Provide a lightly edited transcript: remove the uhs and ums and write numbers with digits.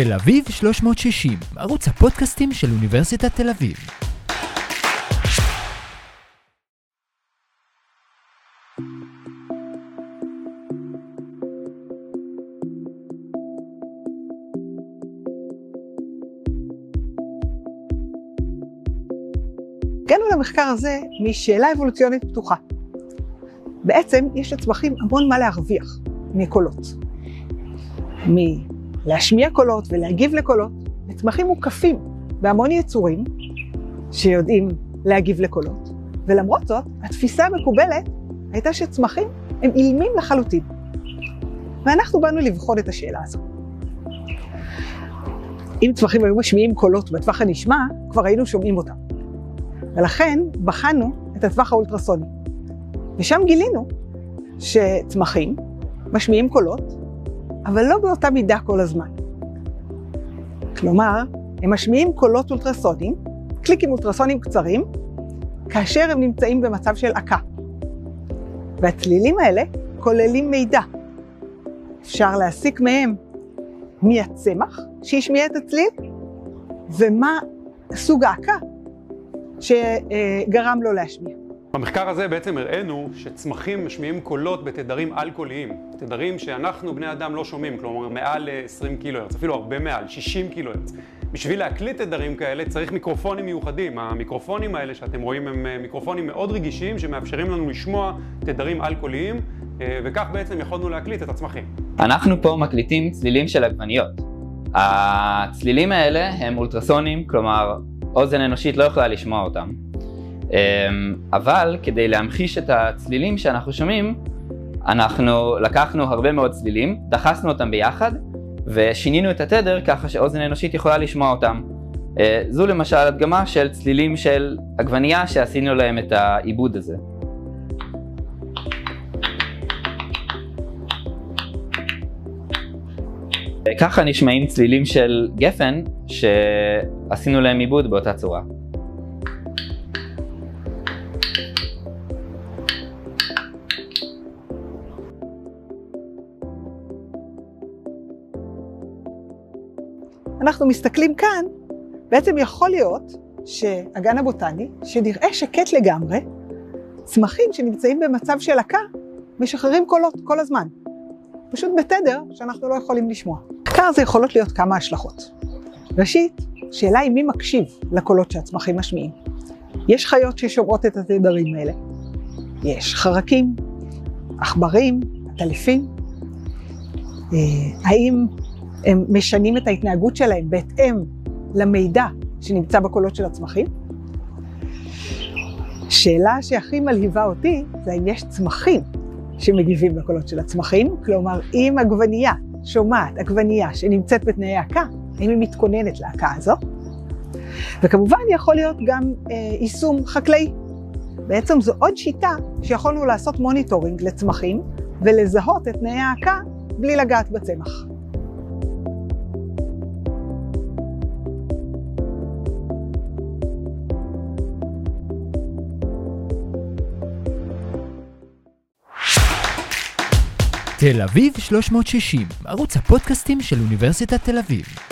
תל אביב 360, ערוץ הפודקאסטים של אוניברסיטת תל אביב. הגענו למחקר הזה משאלה אבולוציונית פתוחה. בעצם יש לצמחים המון מה להרוויח מקולות. להשמיע קולות ולהגיב לקולות. הצמחים מוקפים בהמון יצורים שיודעים להגיב לקולות. ולמרות זאת, התפיסה המקובלת הייתה שצמחים הם אילמים לחלוטין. ואנחנו באנו לבחון את השאלה הזו. אם צמחים היו משמיעים קולות בטווח הנשמע, כבר היינו שומעים אותם. ולכן בחנו את הטווח האולטרסוני. ושם גילינו שצמחים משמיעים קולות, אבל לא באותה מידה כל הזמן. כלומר, הם משמיעים קולות אולטרסונים, קליקים אולטרסונים קצרים, כאשר הם נמצאים במצב של עקה. והצלילים האלה כוללים מידע. אפשר להסיק מהם מי הצמח שהשמיע את הצליל, ומה סוג העקה שגרם לו להשמיע. במחקר הזה בעצם הראינו שצמחים משמיעים קולות בתדרים אלכוהוליים, תדרים שאנחנו בני אדם לא שומעים, כלומר מעל 20 קילוהרץ, אפילו הרבה מעל, 60 קילוהרץ. בשביל להקליט תדרים כאלה צריך מיקרופונים מיוחדים. המיקרופונים האלה שאתם רואים הם מיקרופונים מאוד רגישים שמאפשרים לנו לשמוע תדרים אלכוהוליים, וכך בעצם יכולנו להקליט את הצמחים. אנחנו פה מקליטים צלילים של עגבניות. הצלילים האלה הם אולטרסונים, כלומר אוזן אנושית לא יכולה לשמוע אותם. אבל כדי להמחיש את הצלילים שאנחנו שומעים, אנחנו לקחנו הרבה מאוד צלילים, דחסנו אותם ביחד ושינינו את התדר ככה שאוזן אנושית יכולה לשמוע אותם. זו למשל הדגמה של צלילים של עגבנייה שעשינו להם את העיבוד הזה. ככה נשמעים צלילים של גפן שעשינו להם עיבוד באותה צורה. אנחנו מסתכלים כאן, בעצם יכול להיות שהגן הבוטני, שנראה שקט לגמרי, צמחים שנמצאים במצב של עקה, משחררים קולות כל הזמן. פשוט בתדר שאנחנו לא יכולים לשמוע. כאן זה יכולות להיות כמה השלכות. ראשית, שאלה היא מי מקשיב לקולות שהצמחים משמיעים. יש חיות ששומעות את התדרים האלה. יש חרקים, עכברים, טלפים. האם הם משנים את ההתנהגות שלהם בהתאם למידע שנמצא בקולות של הצמחים? שאלה שהכי מלהיבה אותי זה אם יש צמחים שמגיבים לקולות של הצמחים, כלומר אם עגבנייה שומעת עגבנייה שנמצאת בתנאי עקה, האם היא מתכוננת לעקה הזו? וכמובן יכול להיות גם יישום חקלאי. בעצם זו עוד שיטה שיכולנו לעשות מוניטורינג לצמחים ולזהות את תנאי העקה בלי לגעת בצמח. תל אביב 360, ערוץ הפודקאסטים של אוניברסיטת תל אביב.